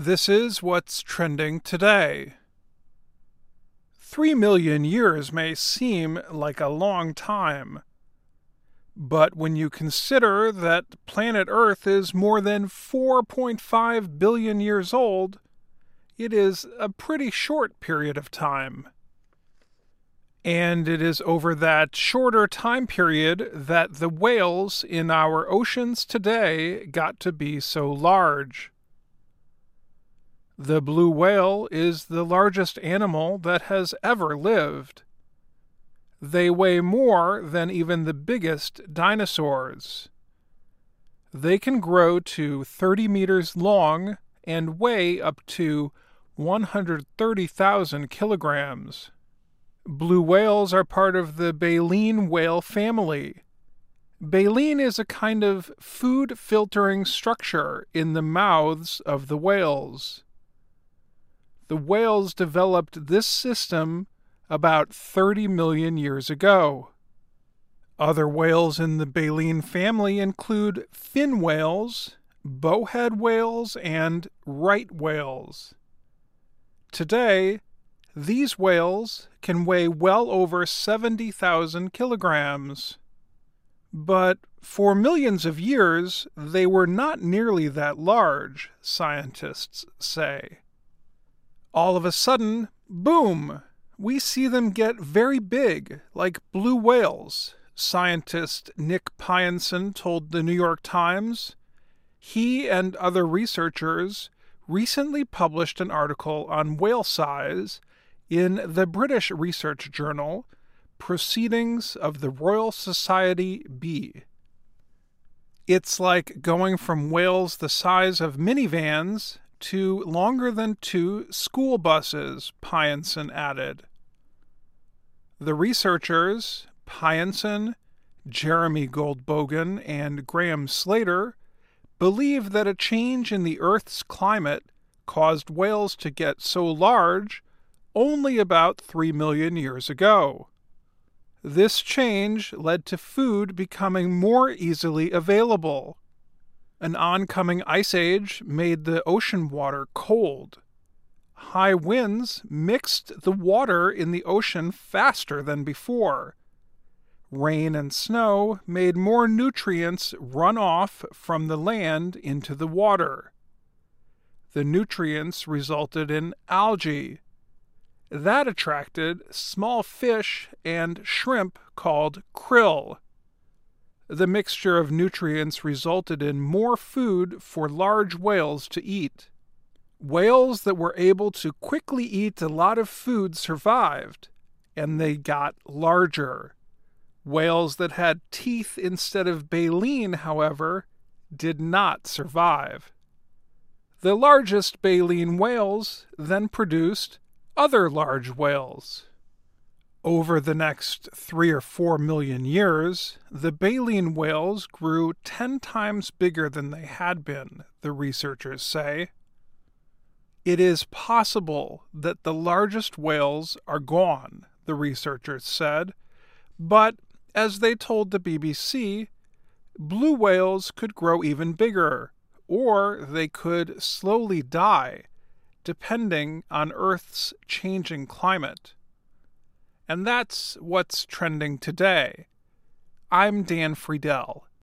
This is what's trending today. 3 million years may seem like a long time, but when you consider that planet Earth is more than 4.5 billion years old, it is a pretty short period of time. And it is over that shorter time period that the whales in our oceans today got to be so large. The blue whale is the largest animal that has ever lived. They weigh more than even the biggest dinosaurs. They can grow to 30 meters long and weigh up to 130,000 kilograms. Blue whales are part of the baleen whale family. Baleen is a kind of food-filtering structure in the mouths of the whales. The whales developed this system about 30 million years ago. Other whales in the baleen family include fin whales, bowhead whales, and right whales. Today, these whales can weigh well over 70,000 kilograms. But for millions of years, they were not nearly that large, scientists say. All of a sudden, boom, we see them get very big, like blue whales, scientist Nick Pyenson told the New York Times. He and other researchers recently published an article on whale size in the British research journal, Proceedings of the Royal Society B. It's like going from whales the size of minivans to longer than 2 school buses, Pyenson added. The researchers, Pyenson, Jeremy Goldbogen, and Graham Slater, believe that a change in the Earth's climate caused whales to get so large only about 3 million years ago. This change led to food becoming more easily available. An oncoming ice age made the ocean water cold. High winds mixed the water in the ocean faster than before. Rain and snow made more nutrients run off from the land into the water. The nutrients resulted in algae. That attracted small fish and shrimp called krill. The mixture of nutrients resulted in more food for large whales to eat. Whales that were able to quickly eat a lot of food survived, and they got larger. Whales that had teeth instead of baleen, however, did not survive. The largest baleen whales then produced other large whales. Over the next 3 or 4 million years, the baleen whales grew 10 times bigger than they had been, the researchers say. It is possible that the largest whales are gone, the researchers said, but, as they told the BBC, blue whales could grow even bigger, or they could slowly die, depending on Earth's changing climate. And that's what's trending today. I'm Dan Friedell.